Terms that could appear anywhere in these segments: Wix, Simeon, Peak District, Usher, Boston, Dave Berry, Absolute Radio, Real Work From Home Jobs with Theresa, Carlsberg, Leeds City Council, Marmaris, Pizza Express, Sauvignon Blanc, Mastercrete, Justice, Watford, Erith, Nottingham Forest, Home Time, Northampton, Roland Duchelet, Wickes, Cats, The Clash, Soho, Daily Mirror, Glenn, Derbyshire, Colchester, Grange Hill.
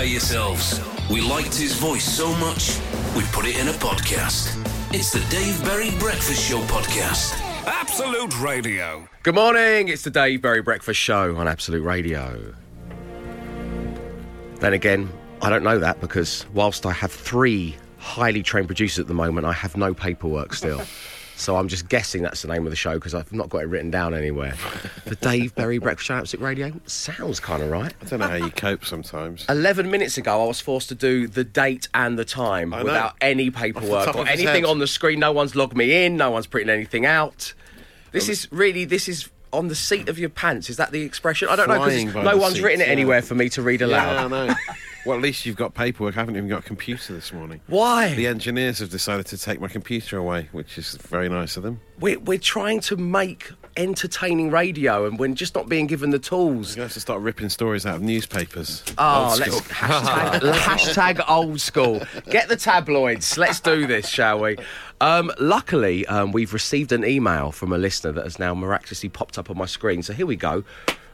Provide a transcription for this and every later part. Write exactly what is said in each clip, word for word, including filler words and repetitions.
prepare yourselves. We liked his voice so much, we put it in a podcast. It's the Dave Berry Breakfast Show podcast. Absolute Radio. Good morning, it's the Dave Berry Breakfast Show on Absolute Radio. Then again, I don't know that because whilst I have three highly trained producers at the moment, I have no paperwork still. So I'm just guessing that's the name of the show because I've not got it written down anywhere. The Dave Berry Breakfast Show, Absolute Radio, sounds kind of right. I don't know how you cope sometimes. Eleven minutes ago, I was forced to do the date and the time without any paperwork or anything on the screen. No one's logged me in. No one's printing anything out. This um, is really, this is on the seat of your pants. Is that the expression? I don't know because no one's seat, written it yeah. anywhere for me to read aloud. Yeah, I know. Well, at least you've got paperwork. I haven't even got a computer this morning. Why? The engineers have decided to take my computer away, which is very nice of them. We're, we're trying to make entertaining radio and we're just not being given the tools. You're going to have to start ripping stories out of newspapers. Oh, let's hashtag, hashtag old school. Get the tabloids. Let's do this, shall we? Um, luckily, um, we've received an email from a listener that has now miraculously popped up on my screen. So here we go.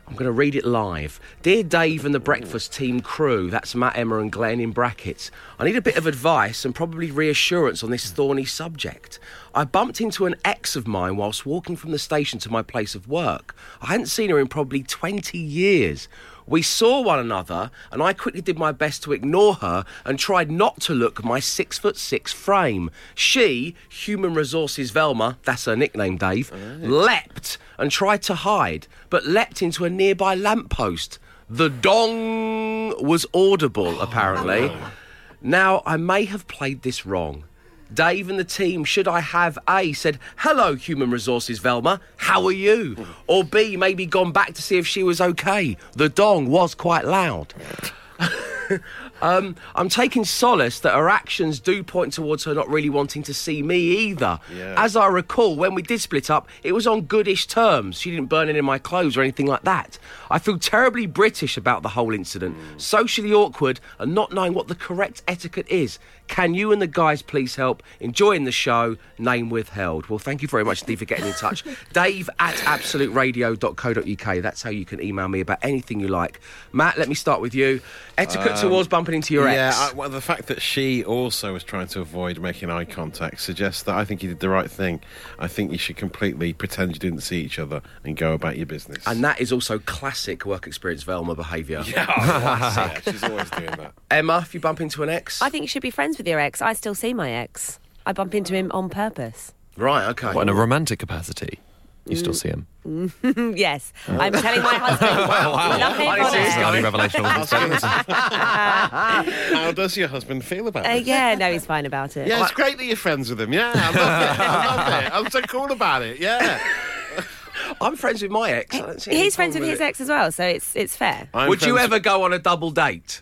I'm going to read it live. Dear Dave and the Breakfast Team crew, that's Matt, Emma and Glenn in brackets. I need a bit of advice and probably reassurance on this thorny subject. I bumped into an ex of mine whilst walking from the station to my place of work. I hadn't seen her in probably twenty years. We saw one another and I quickly did my best to ignore her and tried not to look my six foot six frame. She, Human Resources Velma, that's her nickname, Dave, right. leapt and tried to hide, but leapt into a nearby lamppost. The dong was audible, apparently. Oh, no. Now, I may have played this wrong. Dave and the team, should I have A, said, hello, Human Resources Velma, how are you? Or B, maybe gone back to see if she was okay. The dong was quite loud. um, I'm taking solace that her actions do point towards her not really wanting to see me either. Yeah. As I recall, when we did split up, it was on goodish terms. She didn't burn any of my clothes or anything like that. I feel terribly British about the whole incident, mm. socially awkward and not knowing what the correct etiquette is. Can you and the guys please help? Enjoying the show, name withheld. Well, thank you very much, Steve, for getting in touch. Dave at absolute radio dot co dot uk. That's how you can email me about anything you like. Matt, let me start with you. Etiquette um, towards bumping into your yeah, ex. Yeah, well, the fact that she also was trying to avoid making eye contact suggests that I think you did the right thing. I think you should completely pretend you didn't see each other and go about your business. And that is also classic work experience Velma behaviour. Yeah, classic. Yeah, she's always doing that. Emma, if you bump into an ex? I think you should be friends with your ex. I still see my ex. I bump into him on purpose. Right, okay. What, in a romantic capacity? You mm. still see him? Yes. Oh. I'm telling my husband. Wow, wow. Nothing on it. Revelation. How does your husband feel about it? Uh, yeah, no, he's fine about it. Yeah, it's great that you're friends with him. Yeah, I love it. I love it. I'm so cool about it. Yeah. I'm friends with my ex. I don't see he's friends with, with his ex as well, so it's it's fair. I'm Would you ever go on a double date?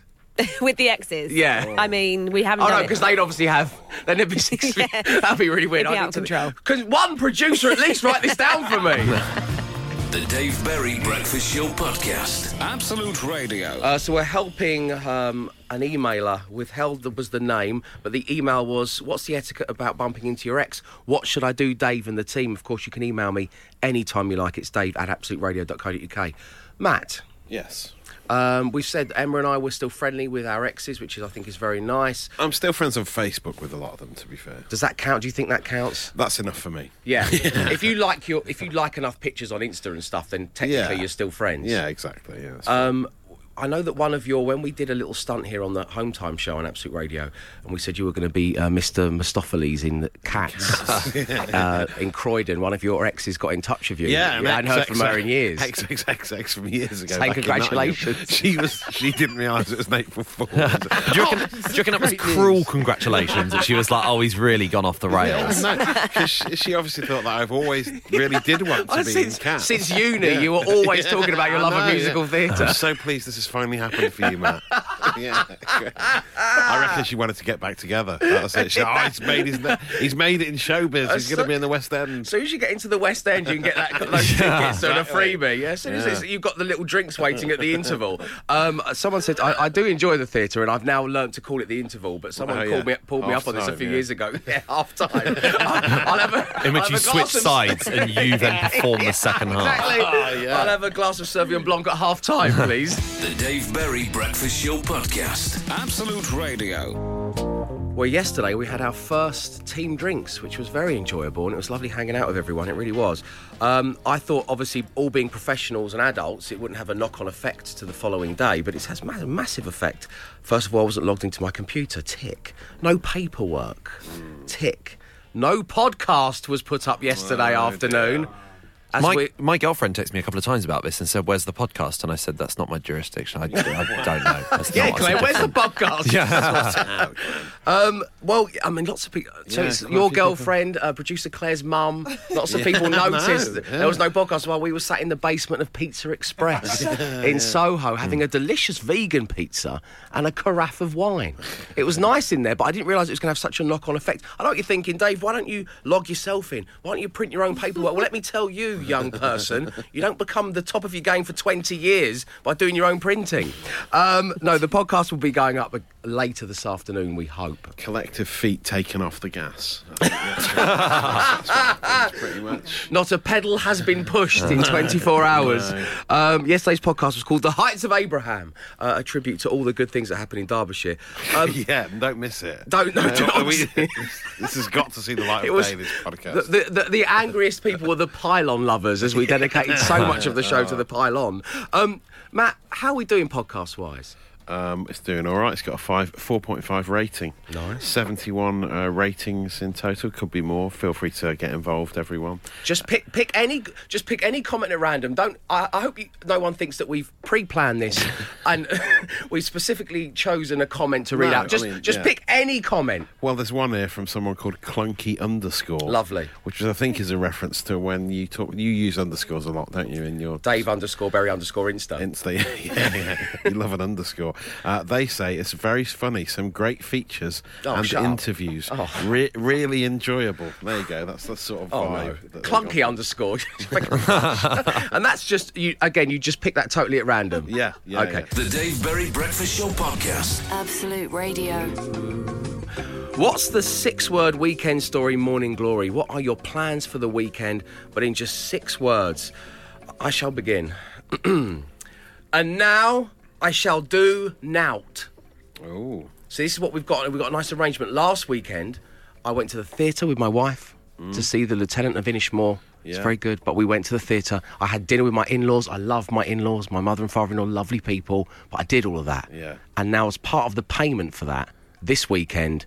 With the exes? Yeah. I mean, we haven't. Oh, done no, because they'd obviously have. Then it'd be six. Yeah. That'd be really weird. It'd be out of control. Because one producer at least write this down for me. The Dave Berry Breakfast Show Podcast. Absolute Radio. Uh, so we're helping um, an emailer. Withheld that was the name, but the email was, what's the etiquette about bumping into your ex? What should I do, Dave and the team? Of course, you can email me anytime you like. It's dave at absolute radio dot co dot uk. Matt. Yes. Um, we've said Emma and I were still friendly with our exes, which is, I think is very nice. I'm still friends on Facebook with a lot of them, to be fair. Does that count? Do you think that counts? That's enough for me. Yeah. if you like your, if you like enough pictures on Insta and stuff, then technically yeah. you're still friends. Yeah, exactly. Yeah. Um, I know that one of your, when we did a little stunt here on the Home Time show on Absolute Radio, and we said you were going to be uh, Mister Mistopheles in the Cats uh, in Croydon, one of your exes got in touch with you. Yeah, yeah I hadn't heard from her in years. Ex, ex, ex, ex from years ago. Say congratulations. She was. She didn't realise it was an April Fool's. Do you reckon, oh, do you reckon that was cruel news. Congratulations? And she was like, oh, he's really gone off the rails. Yeah, no, because she, she obviously thought that I've always really did want to well, be since, in Cats. Since uni, yeah. you were always yeah. talking about your love know, of musical yeah. theatre. I'm so pleased this is finally happened for you, Matt. Yeah, I reckon she wanted to get back together. That was it. She, oh, he's made his, he's made it in showbiz. He's so, going to be in the West End. As soon as you get into the West End, you can get that those tickets yeah, exactly. and a freebie. Yeah, as soon as yeah. it's, you've got the little drinks waiting at the interval. Um, someone said I, I do enjoy the theatre, and I've now learned to call it the interval. But someone oh, called yeah. me pulled half me up on this a few yeah. years ago. Yeah, half time. I'll, I'll have a, in which I'll you switch sides and you then perform yeah, the second exactly. half. Exactly. Oh, yeah. I'll have a glass of Sauvignon Blanc at half time, please. The Dave Berry Breakfast Show Podcast. podcast. Absolute Radio. Well, yesterday we had our first team drinks, which was very enjoyable, and it was lovely hanging out with everyone. It really was. Um, I thought, obviously, all being professionals and adults, it wouldn't have a knock-on effect to the following day, but it has a ma- massive effect. First of all, I wasn't logged into my computer. Tick. No paperwork. Tick. No podcast was put up yesterday oh, afternoon. Dear. My, we, my girlfriend texted me a couple of times about this and said, where's the podcast? And I said, that's not my jurisdiction. I, I don't know. That's yeah, Glenn, where's the podcast? yeah. um, well, I mean, lots of people... So yeah, it's your girlfriend, uh, producer Claire's mum, lots of yeah, people noticed no, that yeah. there was no podcast while we were sat in the basement of Pizza Express yeah, in yeah. Soho having mm. a delicious vegan pizza and a carafe of wine. It was nice in there, but I didn't realise it was going to have such a knock-on effect. I know what you're thinking, Dave, why don't you log yourself in? Why don't you print your own paperwork? Well, let me tell you, young person, you don't become the top of your game for twenty years by doing your own printing. Um, no, the podcast will be going up later this afternoon, we hope. Collective feet taken off the gas. That's right. That's pretty much. Not a pedal has been pushed in twenty-four hours. No. Um, yesterday's podcast was called The Heights of Abraham, uh, a tribute to all the good things that happen in Derbyshire. Um, yeah, don't miss it. Don't, no, no don't we, This has got to see the light of day, this podcast. The, the, the, the angriest people were the pylon lovers, as we dedicated so much of the show to the pylon. Um, Matt, how are we doing podcast-wise? Um, it's doing all right. It's got a five, four point five rating. Nice. seventy-one uh, ratings in total. Could be more. Feel free to get involved, everyone. Just pick pick any just pick any comment at random. Don't. I, I hope you, no one thinks that we've pre-planned this and we've specifically chosen a comment to read no, out. Just I mean, just yeah. pick any comment. Well, there's one here from someone called Clunky Underscore. Lovely. Which I think is a reference to when you talk. You use underscores a lot, don't you? In your Dave underscore Berry underscore Insta. Insta. Yeah, yeah. You love an underscore. Uh, they say it's very funny, some great features oh, and interviews. Oh. Re- really enjoyable. There you go. That's the sort of oh, vibe. No. That Clunky underscore. And that's just, you, again, you just pick that totally at random. Yeah. yeah okay. Yeah. The Dave Berry Breakfast Show Podcast. Absolute Radio. What's the six-word weekend story, Morning Glory? What are your plans for the weekend, but in just six words? I shall begin. And now... I shall do nout. Oh. So this is what we've got. We've got a nice arrangement. Last weekend, I went to the theatre with my wife mm. to see The Lieutenant of Inishmore. Yeah. It's very good, but we went to the theatre. I had dinner with my in-laws. I love my in-laws. My mother and father-in-law, lovely people. But I did all of that. Yeah. And now as part of the payment for that, this weekend...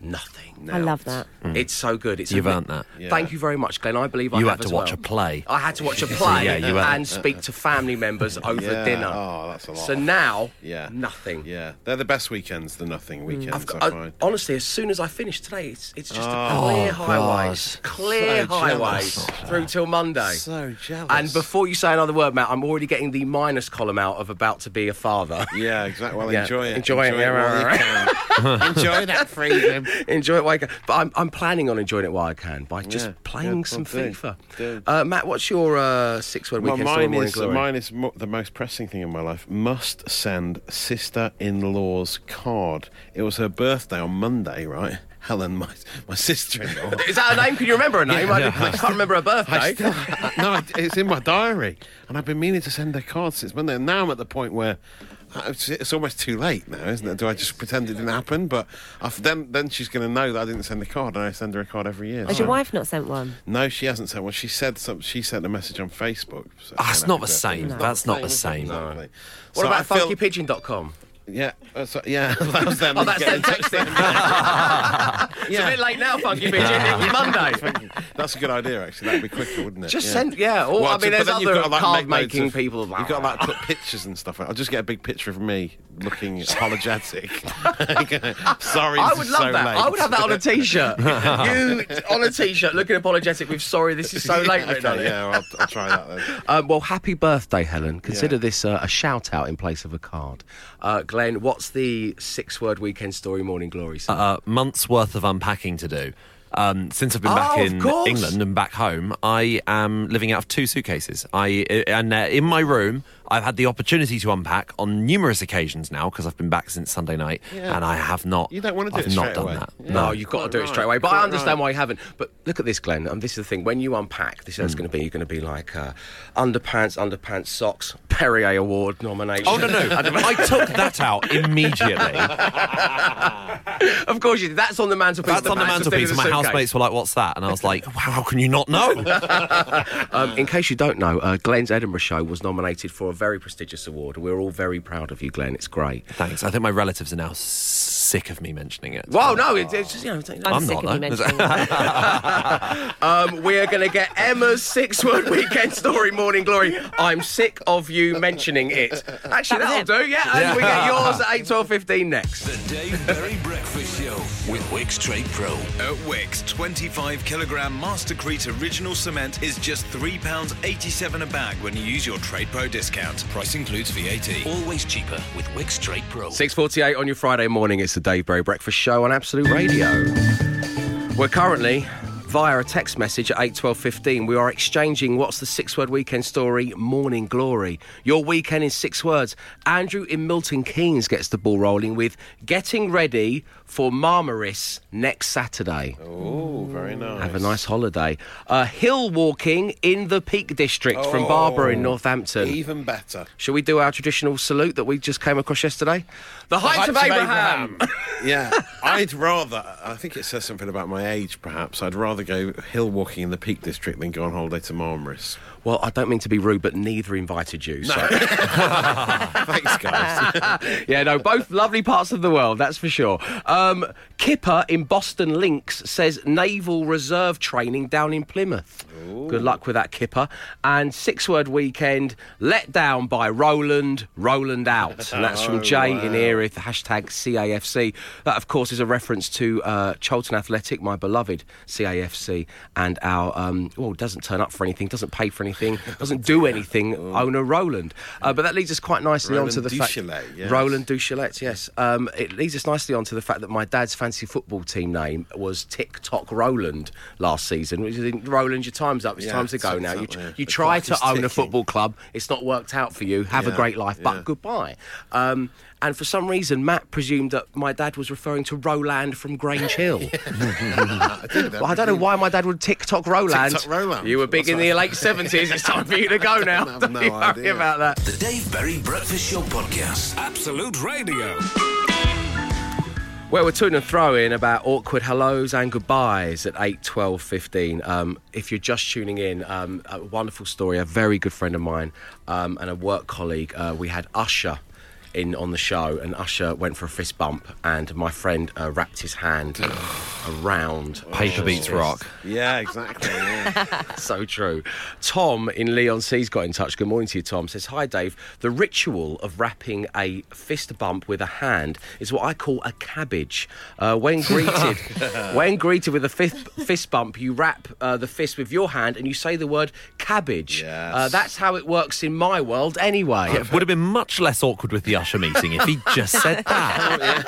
Nothing. Now. I love that. Mm. It's so good. It's You've earned that. Yeah. Thank you very much, Glenn. I believe I you have had to as watch well. a play. I had to watch a play yeah, you and speak to family members over yeah. dinner. Oh, that's a lot. So now, yeah. nothing. Yeah, they're the best weekends. The nothing weekends. I've got, I find. I, honestly, as soon as I finish today, it's it's just oh, a clear highway, clear so highway through till Monday. So jealous. And before you say another word, Matt, I'm already getting the minus column out of about to be a father. Yeah, exactly. Well, yeah. enjoy it. Enjoy, enjoy it. it enjoy that freedom. Enjoy it while I can. But I'm, I'm planning on enjoying it while I can by just yeah, playing good, some well, FIFA. Dude. Uh, Matt, what's your uh, six-word well, weekend story, Morning Glory? Mine is mo- the most pressing thing in my life. Must send sister-in-law's card. It was her birthday on Monday, right? Helen, my, my sister-in-law. Is that her name? Can you remember her name? Yeah, I, no, I can't remember her birthday. I still, no, it's in my diary. And I've been meaning to send her cards since Monday. And now I'm at the point where... It's almost too late now, isn't it? Do I just pretend it didn't happen? But I've, then then she's going to know that I didn't send a card, and I send her a card every year. Has so. your wife not sent one? No, she hasn't sent one. She said some, She sent a message on Facebook. So oh, that's, not the no. that's not the same. That's not the same. What so about funky pigeon dot com? Yeah, uh, so, yeah. That was them. Oh, that's them texting. yeah. It's a bit late now, Funky Pigeon. It's Monday. That's a good idea, actually. That'd be quicker, wouldn't it? Just yeah. send, yeah. Or, well, I mean, there's other like, card-making of, people. You've got to like, put pictures and stuff. I'll just get a big picture of me looking apologetic. Sorry, I would love so that. Late. I would have that on a T-shirt. You on a T-shirt looking apologetic with sorry, this is so late. Okay, right yeah, well, I'll, I'll try that then. Um, well, happy birthday, Helen. Consider yeah. this uh, a shout-out in place of a card. Uh, Glenn, what's the six-word weekend story, Morning Glory? Uh, uh, months' worth of unpacking to do. Um, since I've been oh, back in England and back home, I am living out of two suitcases. I and uh, in my room, I've had the opportunity to unpack on numerous occasions now because I've been back since Sunday night, yeah. and I have not. You don't want to do I've it straight away. That. Yeah. No, you've got Quite to do right. it straight away. But Quite I understand right. why you haven't. But look at this, Glenn. And this is the thing: when you unpack, this is mm. going to be you're going to be like uh, underpants, underpants, socks, Perrier Award nomination. Oh no, no! I took that out immediately. Of course you did. That's on the mantelpiece. That's the on the mantelpiece. And my housemates were like, "What's that?" And I was like, "How can you not know?" um, in case you don't know, uh, Glenn's Edinburgh show was nominated for a very prestigious award. We're all very proud of you, Glenn. It's great. Thanks. I think my relatives are now sick of me mentioning it. Well, no, it's, it's just, you know... I'm, I'm sick not, of you mentioning it. um, we are going to get Emma's six-word weekend story, Morning Glory. I'm sick of you mentioning it. Actually, that'll do, yeah. And yeah. we get yours at eight twelve fifteen next. The Dave Berry Breakfast Show with Wickes Trade Pro. At Wickes, twenty-five kilogram Mastercrete Original Cement is just three pounds eighty-seven a bag when you use your Trade Pro discount. Price includes V A T. Always cheaper with Wickes Trade Pro. six forty-eight on your Friday morning. It's the Dave Berry Breakfast Show on Absolute Radio. We're currently, via a text message at eight twelve fifteen, we are exchanging what's the six-word weekend story, Morning Glory. Your weekend in six words. Andrew in Milton Keynes gets the ball rolling with getting ready for Marmaris next Saturday. Oh, very nice. Have a nice holiday. Uh, hill walking in the Peak District oh, from Barbara in Northampton. Even better. Shall we do our traditional salute that we just came across yesterday? The, the Heights, Heights of Abraham. Of Abraham. Yeah. I'd rather, I think it says something about my age perhaps, I'd rather go hill walking in the Peak District than go on holiday to Marmaris. Well, I don't mean to be rude, but neither invited you. So. No. Thanks, guys. Yeah, no, both lovely parts of the world, that's for sure. Um, Kipper in Boston Links says naval reserve training down in Plymouth. Ooh. Good luck with that, Kipper. And six-word weekend, let down by Roland, Roland out. And that's oh, from Jay wow. in Erith, hashtag C A F C. That, of course, is a reference to uh, Charlton Athletic, my beloved C A F C, and our, um, well, doesn't turn up for anything, doesn't pay for anything. Anything, doesn't do anything, oh. owner Roland. Uh, but that leads us quite nicely Roland onto the Duchelet, fact... Yes. Roland Duchelet, yes. Um, it leads us nicely onto the fact that my dad's fancy football team name was Tick-Tock Roland last season. Which is, Roland, your time's up. It's yeah, time to go now. You, yeah. you try to own ticking. a football club. It's not worked out for you. Have yeah, a great life, but yeah. goodbye. Um, and for some reason, Matt presumed that my dad was referring to Roland from Grange Hill. I, well, I don't know why my dad would Tick-Tock Roland. Tick-Tock Roland. You were big That's in the late seventies. It's time for you to go now. I have Don't no you worry idea. About that. The Dave Berry Breakfast Show Podcast. Absolute Radio. Well, we're to and fro in about awkward hellos and goodbyes at eight twelve fifteen. Um, if you're just tuning in, um, a wonderful story. A very good friend of mine um, and a work colleague. Uh, we had Usher in on the show, and Usher went for a fist bump, and my friend uh, wrapped his hand around Paper Beats Rock. Yeah, exactly. Yeah. So true. Tom in Leon C's got in touch. Good morning to you, Tom. Says, hi, Dave. The ritual of wrapping a fist bump with a hand is what I call a cabbage. Uh, when greeted when greeted with a fist, fist bump, you wrap uh, the fist with your hand and you say the word cabbage. Yes. Uh, that's how it works in my world anyway. It would have been much less awkward with the Usher meeting if he just said that. Yeah,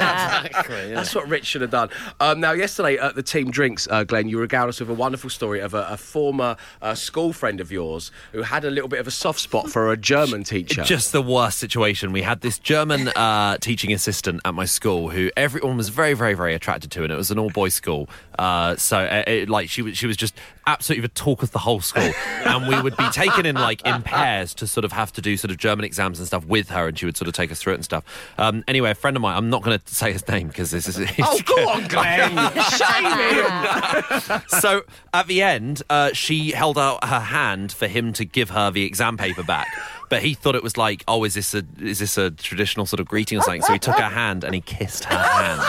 exactly, yeah. That's what Rich should have done. Um, now, yesterday at the team drinks, uh, Glenn, you regaled us with a wonderful story of a, a former uh, school friend of yours who had a little bit of a soft spot for a German teacher. Just the worst situation. We had this German uh, teaching assistant at my school who everyone was very, very, very attracted to, and it was an all-boys school. Uh, so, it, it, like, she was, she was just absolutely the talk of the whole school, and we would be taken in, like, in pairs to sort of have to do sort of German exams and stuff with her, and she would sort of take us through it and stuff. Um, anyway, a friend of mine, I'm not going to say his name because this is... Oh, go on, Glenn! Shame him! So, at the end, uh, she held out her hand for him to give her the exam paper back. But he thought it was like, oh, is this a is this a traditional sort of greeting or something? So he took her hand and he kissed her hand.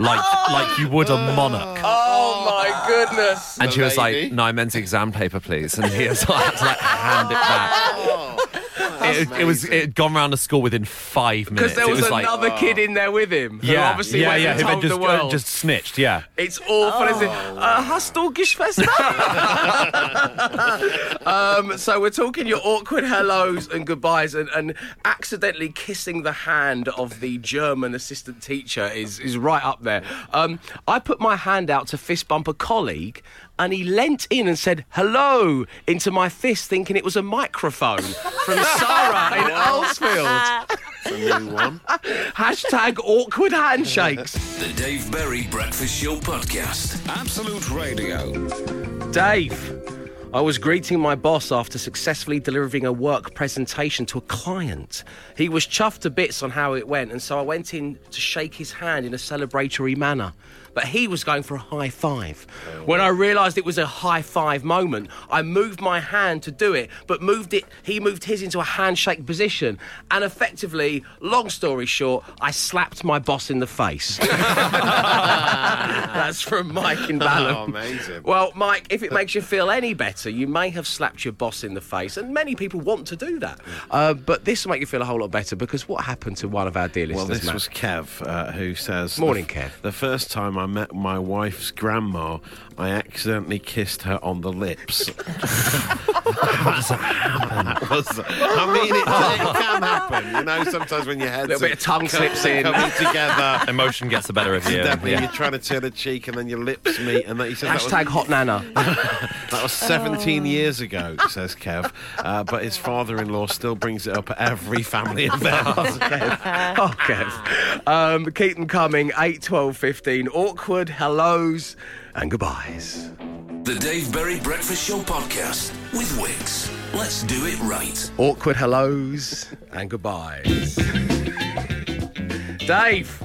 Like like you would a monarch. Oh, my goodness. And the she was lady. like, no, I meant exam paper, please. And he was like, like hand it back. Oh. It, it was. It had gone round the school within five minutes. Because there was, was another like, kid in there with him. Yeah, obviously yeah, yeah. Who then just, the world. just snitched. Yeah, it's awful. Is it? Hast du geschwester? Um So we're talking your awkward hellos and goodbyes, and, and accidentally kissing the hand of the German assistant teacher is is right up there. Um, I put my hand out to fist bump a colleague. and he leant in and said hello into my fist, thinking it was a microphone from Sarah in Earlsfield. That's a new one. Hashtag awkward handshakes. The Dave Berry Breakfast Show Podcast. Absolute Radio. Dave. I was greeting my boss after successfully delivering a work presentation to a client. He was chuffed to bits on how it went, and so I went in to shake his hand in a celebratory manner. But he was going for a high five. When I realised it was a high five moment, I moved my hand to do it, but moved it. He moved his into a handshake position. And effectively, long story short, I slapped my boss in the face. That's from Mike in Balham. Oh, amazing. Well, Mike, if it makes you feel any better, so you may have slapped your boss in the face, and many people want to do that. Uh, but this will make you feel a whole lot better, because what happened to one of our dear listeners, Well, this Matt? was Kev, uh, who says... Morning, the f- Kev. The first time I met my wife's grandma, I accidentally kissed her on the lips. How does that happen? Does that? I mean, it, it can happen. You know, sometimes when your head's... A little bit of tongue slips in. Coming together. Emotion gets the better of you. Definitely, yeah. You're trying to turn a cheek, and then your lips meet, and then you said... Hashtag that was, hot nana. That was seven... seventeen years ago, says Kev, uh, but his father-in-law still brings it up at every family event. Oh, Kev. Oh, Kev. Um, keep them coming, eight, twelve, fifteen. Awkward hellos and goodbyes. The Dave Berry Breakfast Show Podcast with Wix. Let's do it right. Awkward hellos and goodbyes. Dave.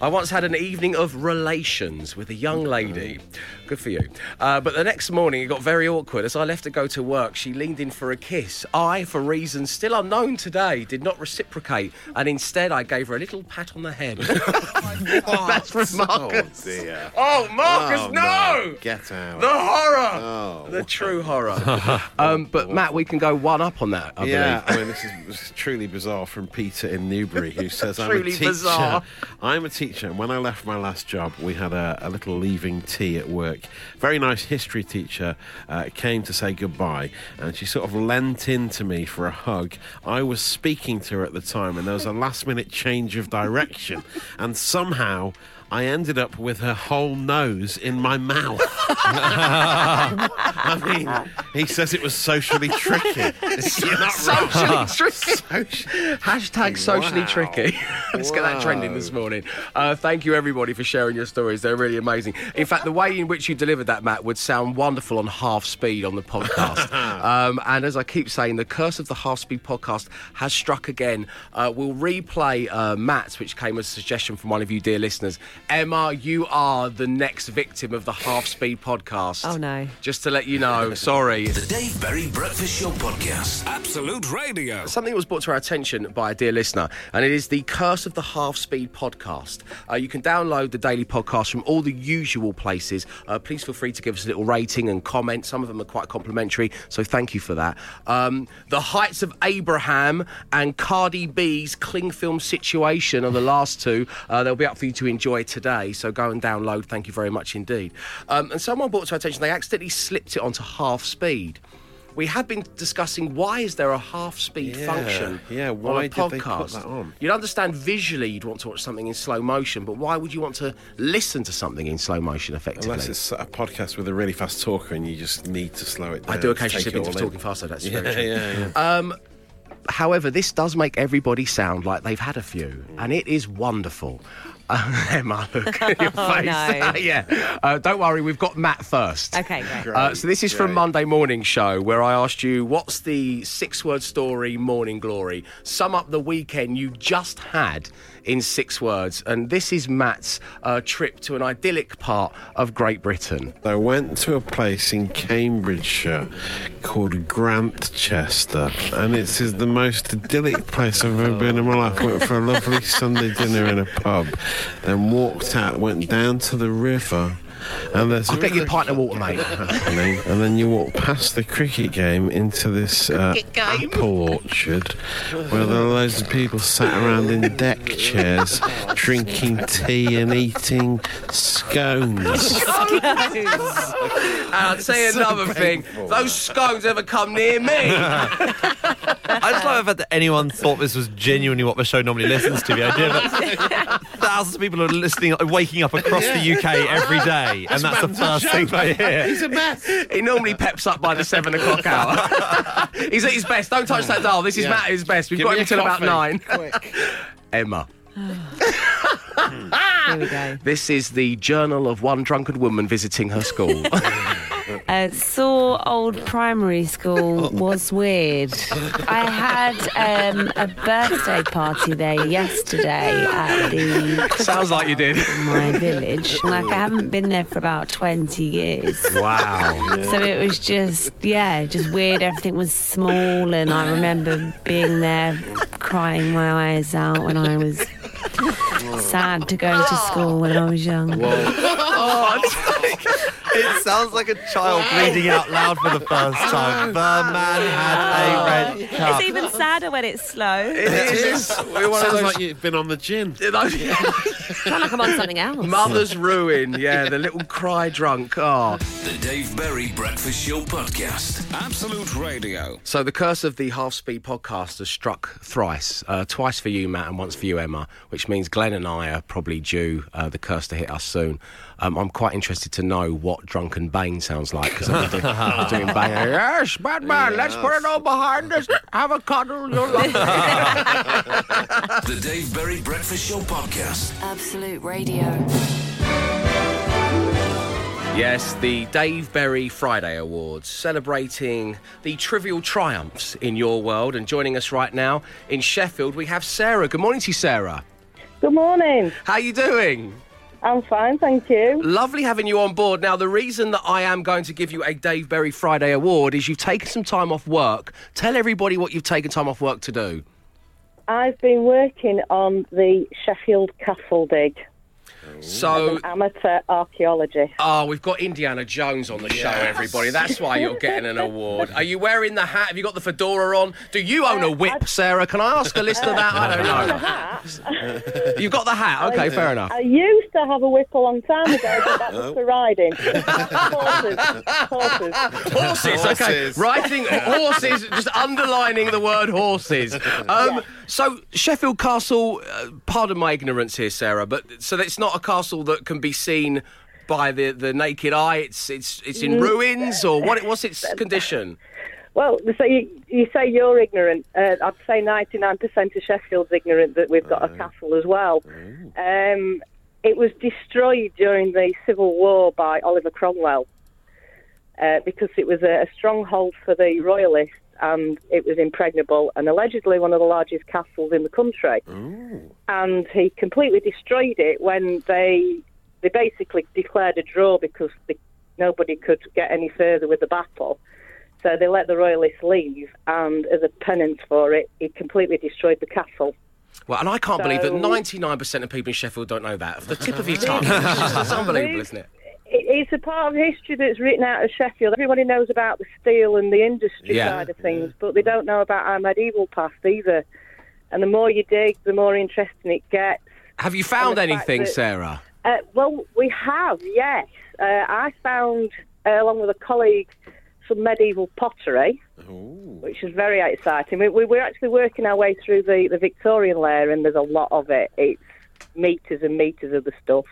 I once had an evening of relations with a young lady. Good for you. Uh, but the next morning, it got very awkward. As I left to go to work, she leaned in for a kiss. I, for reasons still unknown today, did not reciprocate, and instead I gave her a little pat on the head. That's from Marcus. Oh, dear. Oh, Marcus, oh, no! no! Get out. The horror! Oh. The true horror. um, but, Matt, we can go one up on that, I yeah, believe. I mean, this is, this is truly bizarre from Peter in Newbury, who says, I'm a teacher. Truly bizarre. I'm a teacher. And when I left my last job, we had a, a little leaving tea at work. Very nice history teacher uh, came to say goodbye, and she sort of leant in to me for a hug. I was speaking to her at the time, and there was a last-minute change of direction, and somehow I ended up with her whole nose in my mouth. I mean, he says it was socially tricky. You're not socially right. tricky. Soci- Hashtag socially wow. tricky. Let's Whoa. get that trending this morning. Uh, thank you, everybody, for sharing your stories. They're really amazing. In fact, the way in which you delivered that, Matt, would sound wonderful on Half Speed on the podcast. um, and as I keep saying, the curse of the Half Speed podcast has struck again. Uh, we'll replay uh, Matt's, which came as a suggestion from one of you dear listeners. Emma, you are the next victim of the Half Speed podcast. Oh, no. Just to let you know, sorry. The Dave Berry Breakfast Show Podcast. Absolute Radio. Something was brought to our attention by a dear listener, and it is the curse of the Half Speed podcast. Uh, you can download the daily podcast from all the usual places. Uh, please feel free to give us a little rating and comment. Some of them are quite complimentary, so thank you for that. Um, the Heights of Abraham and Cardi B's Cling Film Situation are the last two. Uh, they'll be up for you to enjoy today, so go and download. Thank you very much indeed. Um, and someone brought to our attention, they accidentally slipped it onto half speed. We have been discussing why is there a half speed yeah, function yeah, why on a podcast. Did they put that on? You'd understand visually you'd want to watch something in slow motion, but why would you want to listen to something in slow motion effectively? Unless it's a podcast with a really fast talker and you just need to slow it down. I do occasionally slip into talking faster, that's yeah, very true. Yeah, yeah. Um, however, this does make everybody sound like they've had a few, mm. and it is wonderful. Uh, Emma, look at your face. Oh, no. uh, yeah. Uh, don't worry, we've got Matt first. Okay, great. Uh, so this is great. From Monday Morning Show, where I asked you, what's the six-word story, morning glory? Sum up the weekend you just had in six words. And this is Matt's uh, trip to an idyllic part of Great Britain. I went to a place in Cambridgeshire called Grantchester, and it's the most idyllic place I've ever been in my life. I went for a lovely Sunday dinner in a pub. Then walked out, went down to the river, and there's I'll get you a pint of water, mate. Happening. And then you walk past the cricket game into this uh, apple orchard where there are loads of people sat around in deck chairs drinking tea and eating scones. Scones! And I'll tell you so another painful. thing. Those scones ever come near me. I just love the fact that anyone thought this was genuinely what the show normally listens to. The idea that thousands of people are listening, waking up across yeah. the U K every day, and that's, that's the first thing they hear. He's a mess. He normally peps up by the seven o'clock hour. He's at his best. Don't touch that dial. This is yeah. Matt at his best. We've Give got him until about nine. Quick. Emma. Here we go. This is the journal of one drunken woman visiting her school. Uh, saw old primary school was weird. I had um, a birthday party there yesterday at the... Sounds like you did. ...my village. Like, I haven't been there for about twenty years. Wow. So it was just, yeah, just weird. Everything was small, and I remember being there crying my eyes out when I was sad to go to school when I was young. Whoa. Oh, it's It sounds like a child reading out loud for the first time. The man had a red cup. It's even sadder when it's slow. It is. It sounds like you've been on the gin. Sound like I'm on something else. Mother's Ruin, yeah, the little cry drunk. Oh. The Dave Berry Breakfast Show Podcast. Absolute Radio. So the curse of the half-speed podcast has struck thrice. Uh, twice for you, Matt, and once for you, Emma, which means Glenn and I are probably due uh, the curse to hit us soon. Um, I'm quite interested to know what drunken Bane sounds like, because I'm doing, I'm doing Bane. Yes, Batman, yes. Let's put it all behind us. Have a cuddle. You're like... The Dave Berry Breakfast Show Podcast. Absolute Radio. Yes, the Dave Berry Friday Awards, celebrating the trivial triumphs in your world. And joining us right now in Sheffield, we have Sarah. Good morning to you, Sarah. Good morning. How are you doing? I'm fine, thank you. Lovely having you on board. Now, the reason that I am going to give you a Dave Berry Friday Award is you've taken some time off work. Tell everybody what you've taken time off work to do. I've been working on the Sheffield Castle dig. So, as an amateur archaeologist. Oh, we've got Indiana Jones on the yes. show, everybody. That's why you're getting an award. Are you wearing the hat? Have you got the fedora on? Do you own uh, a whip, I'd... Sarah? Can I ask a listener that? I don't know. The hat. You've got the hat. Okay, I, fair enough. I used to have a whip a long time ago, but that was for riding. Horses. Horses. Horses. Okay. Riding horses. Just underlining the word horses. Um, yeah. So Sheffield Castle. Uh, pardon my ignorance here, Sarah, but so it's not a castle that can be seen by the, the naked eye. It's it's it's in ruins, or what? What's its condition? Well, so you, you say you're ignorant. Uh, I'd say ninety-nine percent of Sheffield's ignorant that we've got uh, a castle as well. Um, it was destroyed during the Civil War by Oliver Cromwell uh, because it was a, a stronghold for the Royalists, and it was impregnable and allegedly one of the largest castles in the country. Ooh. And he completely destroyed it when they they basically declared a draw because they, nobody could get any further with the battle. So they let the Royalists leave, and as a penance for it, he completely destroyed the castle. Well, and I can't so, believe that ninety-nine percent of people in Sheffield don't know that. The tip of your tongue. It's just unbelievable, isn't it? It's a part of history that's written out of Sheffield. Everybody knows about the steel and the industry yeah. side of things, but they don't know about our medieval past either. And the more you dig, the more interesting it gets. Have you found anything, that, Sarah? Uh, well, we have, yes. Uh, I found, uh, along with a colleague, some medieval pottery, Ooh. Which is very exciting. We, we, we're actually working our way through the, the Victorian layer, and there's a lot of it. It's metres and metres of the stuff.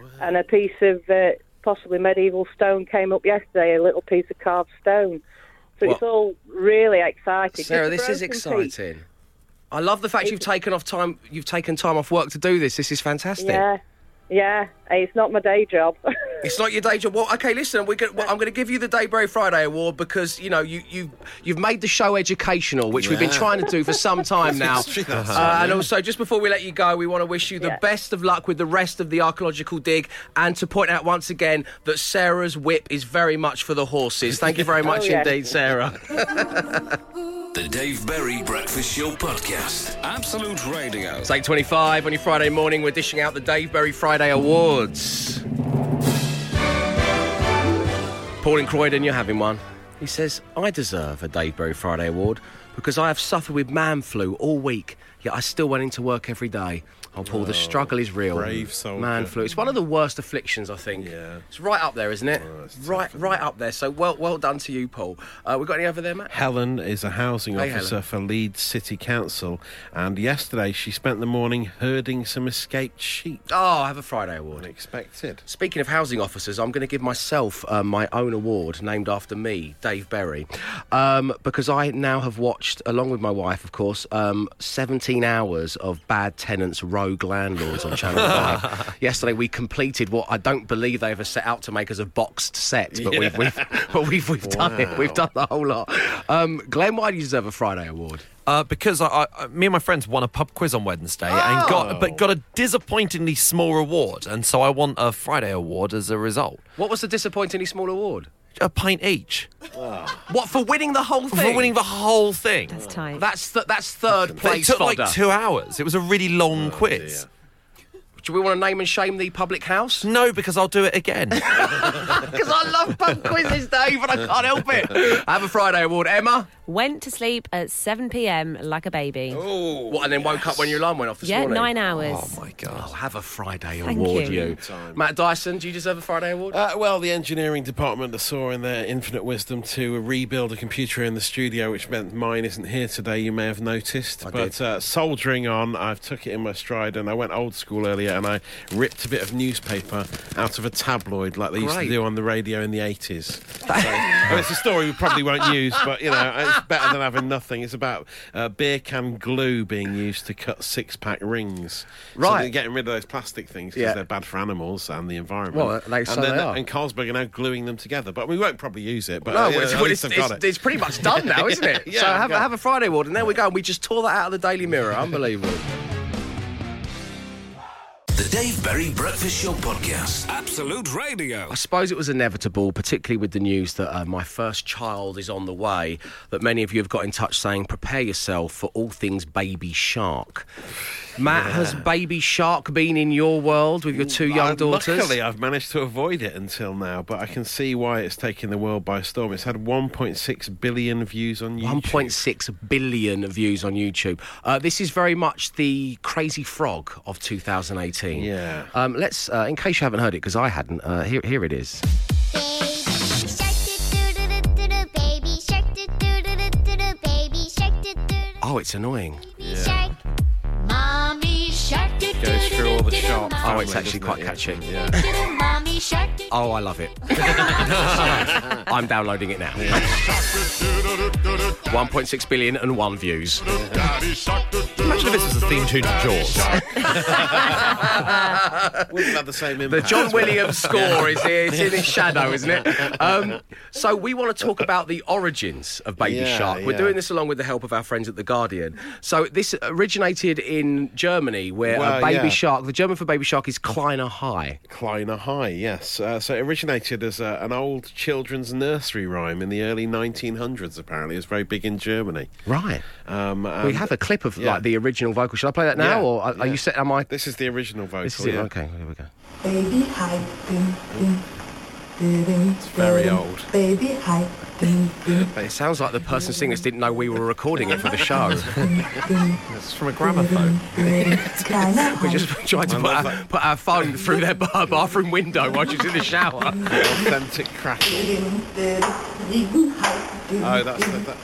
Wow. And a piece of... Uh, possibly medieval stone came up yesterday, a little piece of carved stone. So well, it's all really exciting. Sarah, this is exciting. Piece. I love the fact it's, you've taken off time you've taken time off work to do this. This is fantastic. Yeah. Yeah. It's not my day job. It's not your day job. Well, okay, listen, we're gonna, well, I'm going to give you the Dave Berry Friday Award because, you know, you, you, you've made the show educational, which yeah. we've been trying to do for some time now. uh, and also, just before we let you go, we want to wish you the yeah. best of luck with the rest of the archaeological dig, and to point out once again that Sarah's whip is very much for the horses. Thank you very much oh, yeah. indeed, Sarah. The Dave Berry Breakfast Show Podcast. Absolute Radio. It's eight twenty-five on your Friday morning. We're dishing out the Dave Berry Friday Awards. Paul in Croydon, you're having one. He says, I deserve a Dave Berry Friday Award because I have suffered with man flu all week, yet I still went into work every day. Oh, Paul, oh, the struggle is real. Brave soldier. Man flu. It's one of the worst afflictions, I think. Yeah. It's right up there, isn't it? Oh, right tough, right it? up there. So well well done to you, Paul. Uh, we got any over there, Matt? Helen is a housing hey, officer Helen. for Leeds City Council, and yesterday she spent the morning herding some escaped sheep. Oh, I have a Friday award. Unexpected. Speaking of housing officers, I'm going to give myself uh, my own award named after me, Dave Berry, um, because I now have watched, along with my wife, of course, um, seventeen hours of Bad Tenants Rogue Landlords on Channel five. Yesterday we completed what I don't believe they ever set out to make as a boxed set, but yeah. we've, we've, but we've, we've wow. done it. We've done the whole lot. Um, Glenn, why do you deserve a Friday award? Uh, because I, I, me and my friends won a pub quiz on Wednesday, oh. and got but got a disappointingly small reward, and so I want a Friday award as a result. What was the disappointingly small award? A pint each. Oh. What, for winning the whole thing? For winning the whole thing. That's tight. That's th- that's third that's place. It took fodder. like two hours. It was a really long oh, quiz. Dear. Do we want to name and shame the public house? No, because I'll do it again. Because I love pub quizzes, Dave, and I can't help it. Have a Friday award. Emma? Went to sleep at seven p.m. like a baby. Oh, what, and then yes. woke up when your alarm went off this yeah, morning? Yeah, nine hours. Oh, my God. Oh, have a Friday Thank award, you. you. Matt Dyson, do you deserve a Friday award? Uh, well, the engineering department that saw in their infinite wisdom to rebuild a computer in the studio, which meant mine isn't here today, you may have noticed. I but uh, soldiering on, I've took it in my stride, and I went old school earlier, and I ripped a bit of newspaper out of a tabloid like they Great. used to do on the radio in the eighties. So, I mean, it's a story we probably won't use, but, you know, it's better than having nothing. It's about uh, beer can glue being used to cut six-pack rings. Right. So they're getting rid of those plastic things because yeah. they're bad for animals and the environment. Well, like, so and then, they are. And Carlsberg are now gluing them together. But we won't probably use it, but no, uh, well, it's, at least it's, I've got it's, it. It's pretty much done now, isn't it? yeah, so have, have a Friday award, and there we go. And we just tore that out of the Daily Mirror. Unbelievable. The Dave Berry Breakfast Show Podcast. Absolute Radio. I suppose it was inevitable, particularly with the news that uh, my first child is on the way, that many of you have got in touch saying, prepare yourself for all things Baby Shark. Matt, yeah. has Baby Shark been in your world with your two young daughters? Luckily, I've managed to avoid it until now, but I can see why it's taken the world by storm. It's had one point six billion views on YouTube. one point six billion views on YouTube. Uh, this is very much the Crazy Frog of two thousand eighteen. Yeah. Um, let's, uh, in case you haven't heard it, because I hadn't, uh, here, here it is. Oh, it's annoying. Yeah. Goes through all the shark. Oh, it's actually quite it? catchy. Yeah. Oh, I love it. I'm downloading it now. Yeah. one point six billion and one views. Yeah. Imagine if this was the theme tune to Jaws. Wouldn't have the same impact. The John Williams score is it's in his shadow, isn't it? Um, so we want to talk about the origins of Baby yeah, Shark. We're yeah. doing this along with the help of our friends at The Guardian. So this originated in Germany, where well, a baby yeah. shark, the German for baby shark is Kleiner Hai. Kleiner Hai, yes. Uh, so it originated as a, an old children's nursery rhyme in the early nineteen hundreds, apparently. It was very big in Germany. Right. Um, we have a clip of yeah. like the original vocal. Shall I play that now, yeah, or are, yeah. are you set? Am I? This is the original vocal. This is it. Yeah. Okay, here we go. Baby Hai, ding, ding. It's very old. Baby Hai. But it sounds like the person singing this didn't know we were recording it for the show. It's from a gramophone. We just tried to put our, put our phone through their bathroom window while she's in the shower. Authentic crackle. Oh, that's the... That.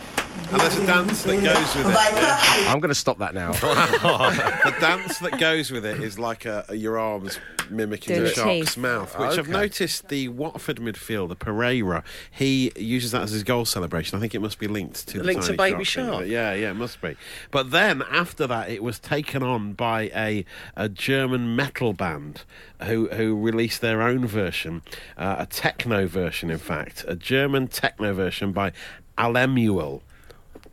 And there's a dance that goes with it. I'm going to stop that now. The dance that goes with it is like a, a, your arms mimicking the shark's mouth, which oh, okay. I've noticed the Watford midfielder, Pereira, he uses that as his goal celebration. I think it must be linked to the Linked to Baby Shark. shark. Yeah, yeah, it must be. But then, after that, it was taken on by a, a German metal band who, who released their own version, uh, a techno version, in fact, a German techno version by Alemuel.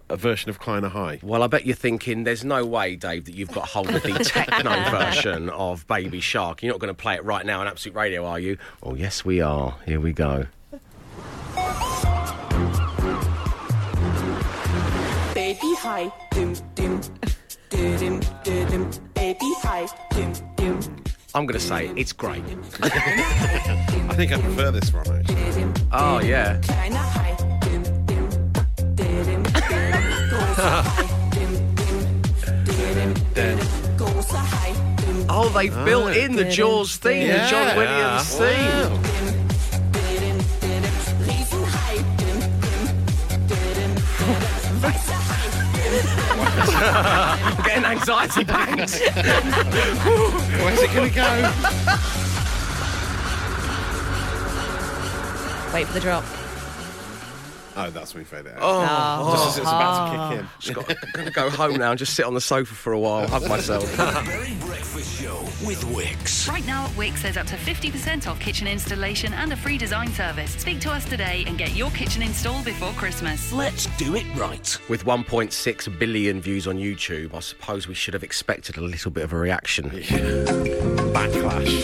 A version of Kleiner Hai. Well, I bet you're thinking, there's no way, Dave, that you've got hold of the techno version of Baby Shark. You're not going to play it right now on Absolute Radio, are you? Oh, yes, we are. Here we go. Baby Hai, dim, dim, dim, dim, baby Hai, dim, dim. I'm going to say it. It's great. I think I prefer this one, actually. Oh, yeah. Kleiner Hai. Oh, they've oh, built in the Jaws theme, yeah. the John Williams yeah. theme. Wow. I'm getting anxiety pangs. Where's it going to go? Wait for the drop. Oh, that's when we fade it out. Oh, oh. Just as it's about to kick in. Just got, I'm going to go home now and just sit on the sofa for a while, hug myself. Very breakfast show with Wix. Right now at Wix, there's up to fifty percent off kitchen installation and a free design service. Speak to us today and get your kitchen installed before Christmas. Let's do it right. With one point six billion views on YouTube, I suppose we should have expected a little bit of a reaction. Yeah. Backlash.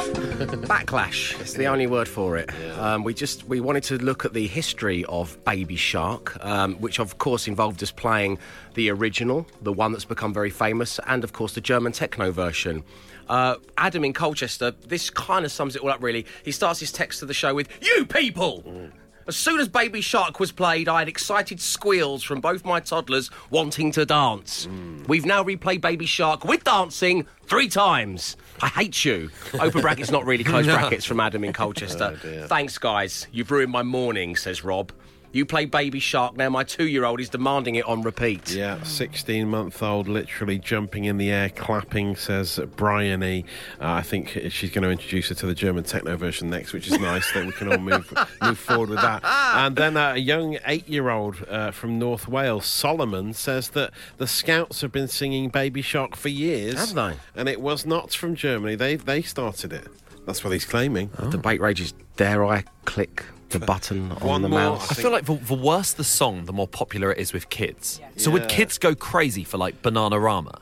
Backlash. It's the only word for it. Yeah. Um, we just we wanted to look at the history of Baby Shark, um, which of course involved us playing the original, the one that's become very famous, and of course the German techno version. Uh, Adam in Colchester, this kind of sums it all up really. He starts his text to the show with, "You people!" Mm. As soon as Baby Shark was played, I had excited squeals from both my toddlers wanting to dance. Mm. We've now replayed Baby Shark with dancing three times. I hate you. Open brackets, not really closed no. brackets from Adam in Colchester. Oh, thanks, guys. You've ruined my morning, says Rob. You play Baby Shark, now my two-year-old is demanding it on repeat. Yeah, sixteen-month-old literally jumping in the air, clapping, says Brian E. Uh, I think she's going to introduce her to the German techno version next, which is nice that we can all move move forward with that. And then uh, a young eight-year-old uh, from North Wales, Solomon, says that the Scouts have been singing Baby Shark for years. Have they? And it was not from Germany. They, they started it. That's what he's claiming. Oh. The debate rages, dare I click the button on One the more, mouse. I feel like the, the worse the song, the more popular it is with kids. Yeah. So yeah. would kids go crazy for, like, Bananarama?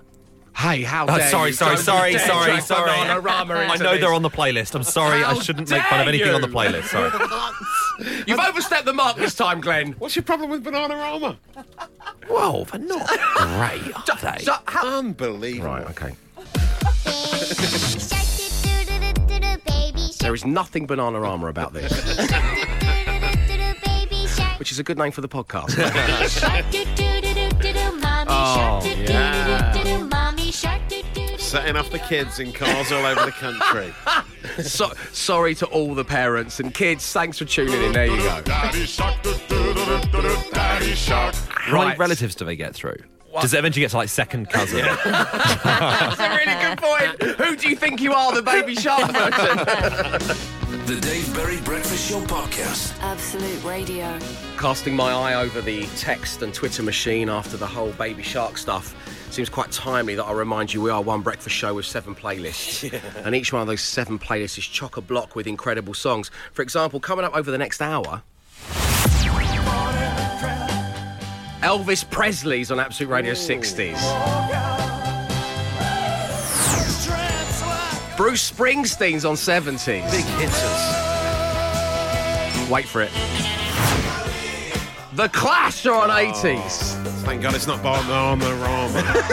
Hey, how oh, dare sorry, you? Sorry, sorry, sorry, sorry, sorry. Bananarama I know this. They're on the playlist. I'm sorry, how I shouldn't make fun of anything you? On the playlist. Sorry. You've overstepped the mark this time, Glenn. What's your problem with Bananarama? Whoa, they're not great, are they? So, so, how... Unbelievable. Right, OK. There is nothing Bananarama about this. Which is a good name for the podcast. Oh, yeah. Setting off the kids in cars all over the country. So, sorry to all the parents and kids. Thanks for tuning in. There you go. How many relatives do they get through? What? Does it eventually get to, like, second cousin? That's a really good point. Who do you think you are, the Baby Shark person? The Dave Berry Breakfast Show Podcast. Absolute Radio. Casting my eye over the text and Twitter machine after the whole Baby Shark stuff, seems quite timely that I remind you we are one breakfast show with seven playlists. Yeah. And each one of those seven playlists is chock-a-block with incredible songs. For example, coming up over the next hour... Elvis Presley's on Absolute Radio. Ooh. sixties. Bruce Springsteen's on seventies. Big hitters. Wait for it. The Clash are on oh, eighties. Thank God it's not Bananarama.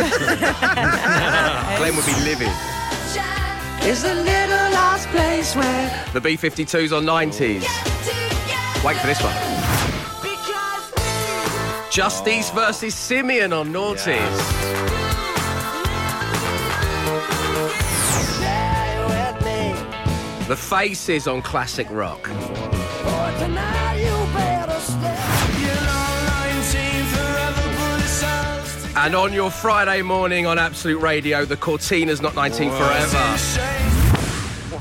Glenn would be livid. It's a little last place where... The B fifty-twos on nineties. Wait for this one. Justice oh. versus Simeon on noughties. Yes. The Faces on classic rock. You nineteen, and on your Friday morning on Absolute Radio, the Cortinas, not nineteen Whoa. Forever.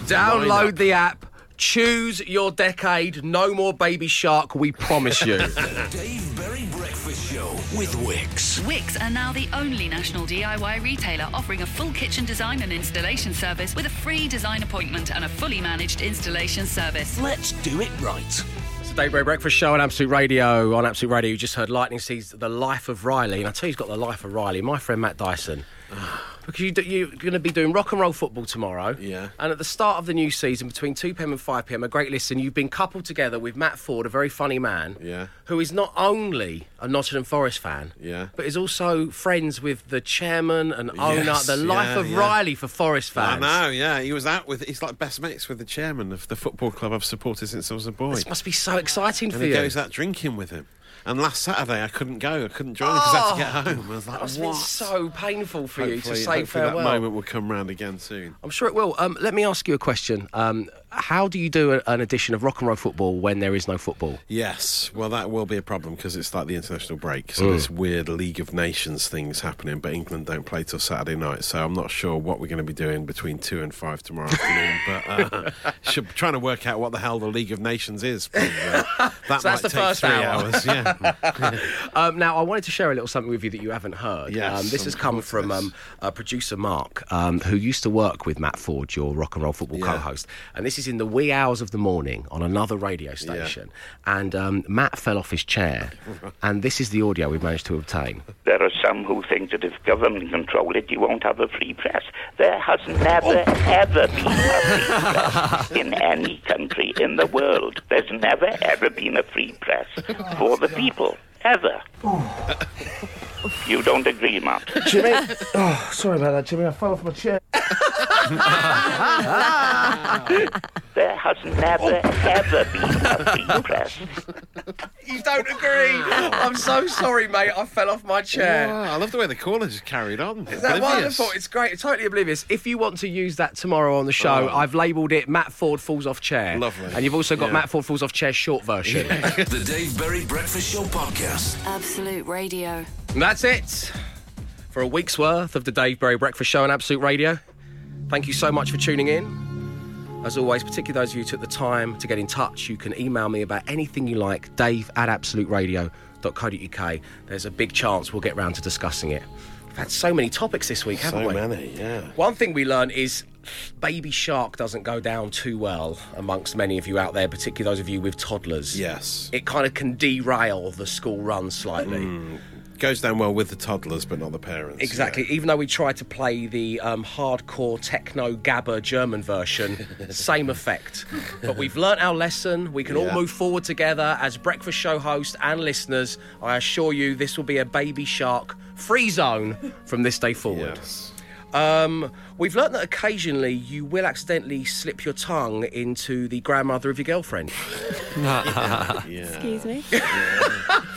Download the app. Choose your decade. No more Baby Shark, we promise you. Dave Berry Breakfast Show with Wix. Wix are now the only national D I Y retailer offering a full kitchen design and installation service with a free design appointment and a fully managed installation service. Let's do it right. It's the Dave Berry Breakfast Show on Absolute Radio. On Absolute Radio, you just heard Lightning Sees the Life of Riley. And I tell you who's got the life of Riley, my friend Matt Dyson. Because you do, you're going to be doing rock and roll football tomorrow. Yeah. And at the start of the new season, between two p.m. and five p.m, a great listen, you've been coupled together with Matt Ford, a very funny man, yeah. who is not only a Nottingham Forest fan, yeah. but is also friends with the chairman and owner, yes, the life yeah, of yeah. Riley for Forest fans. I know, yeah. He was out with, he's like best mates with the chairman of the football club I've supported since I was a boy. This must be so exciting and for you. And he goes out drinking with him. And last Saturday, I couldn't go. I couldn't join because oh, I had to get home. I was like, what? It's been so painful for Hopefully you to say farewell. That moment will come round again soon. I'm sure it will. Um, let me ask you a question. Um, how do you do a, an edition of Rock and Roll Football when there is no football? Yes, well, that will be a problem because it's like the international break. So mm. this weird League of Nations thing's happening, but England don't play till Saturday night. So I'm not sure what we're going to be doing between two and five tomorrow afternoon. But uh, should be trying to work out what the hell the League of Nations is. That so that's the first three hour. Hours. Yeah. um, now, I wanted to share a little something with you that you haven't heard. Yes, um, this has come from um, uh, producer Mark, um, who used to work with Matt Ford, your Rock and Roll Football yeah. co-host. And this is in the wee hours of the morning on another radio station. Yeah. And um, Matt fell off his chair. And this is the audio we've managed to obtain. There are some who think that if government control it, you won't have a free press. There has never, oh. ever been a free press in any country in the world. There's never, ever been a free press for the people. Ever. You don't agree, Matt. Jimmy, oh, sorry about that, Jimmy. I fell off my chair. There has never, oh. ever been a free press. You don't agree? I'm so sorry, mate. I fell off my chair. Wow, I love the way the caller just carried on. Is that wonderful? It's great. It's totally oblivious. If you want to use that tomorrow on the show, oh. I've labelled it Matt Ford Falls Off Chair. Lovely. And you've also got yeah. Matt Ford Falls Off Chair short version. Yeah. The Dave Berry Breakfast Show Podcast. Absolute Radio. And that's it for a week's worth of the Dave Berry Breakfast Show on Absolute Radio. Thank you so much for tuning in. As always, particularly those of you who took the time to get in touch, you can email me about anything you like, dave at absolute radio dot co dot uk. There's a big chance we'll get round to discussing it. We've had so many topics this week, haven't so we? So many, yeah. One thing we learned is Baby Shark doesn't go down too well amongst many of you out there, particularly those of you with toddlers. Yes. It kind of can derail the school run slightly. Mm. Goes down well with the toddlers, but not the parents. Exactly. Yeah. Even though we tried to play the um, hardcore techno gabba German version, same effect. But we've learnt our lesson. We can yeah. all move forward together as breakfast show hosts and listeners. I assure you, this will be a Baby Shark free zone from this day forward. Yes. Um, we've learnt that occasionally you will accidentally slip your tongue into the grandmother of your girlfriend. yeah. Yeah. Excuse me. Yeah.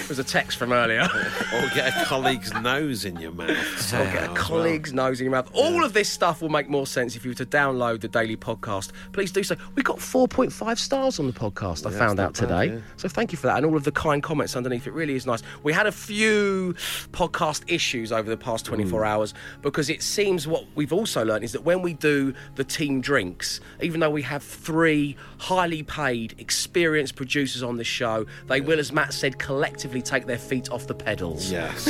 It was a text from earlier. Or get a colleague's nose in your mouth. Or get a colleague's well. nose in your mouth. All yeah. of this stuff will make more sense if you were to download the daily podcast. Please do so. We got four point five stars on the podcast, yeah, I found out today. Bad, yeah. So thank you for that and all of the kind comments underneath. It really is nice. We had a few podcast issues over the past twenty-four mm. hours because it seems what we've also learned is that when we do the team drinks, even though we have three highly paid, experienced producers on this show, they yeah. will, as Matt said, collectively take their feet off the pedals. Yes,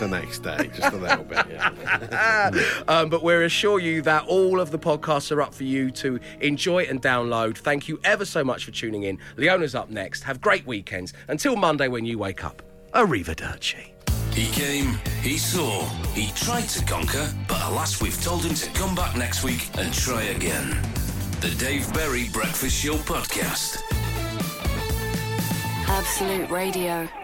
the next day, just a little bit. Yeah. um, but we assure you that all of the podcasts are up for you to enjoy and download. Thank you ever so much for tuning in. Leona's up next. Have great weekends. Until Monday when you wake up. Arrivederci. He came, he saw, he tried to conquer, but alas, we've told him to come back next week and try again. The Dave Berry Breakfast Show Podcast. Absolute Radio.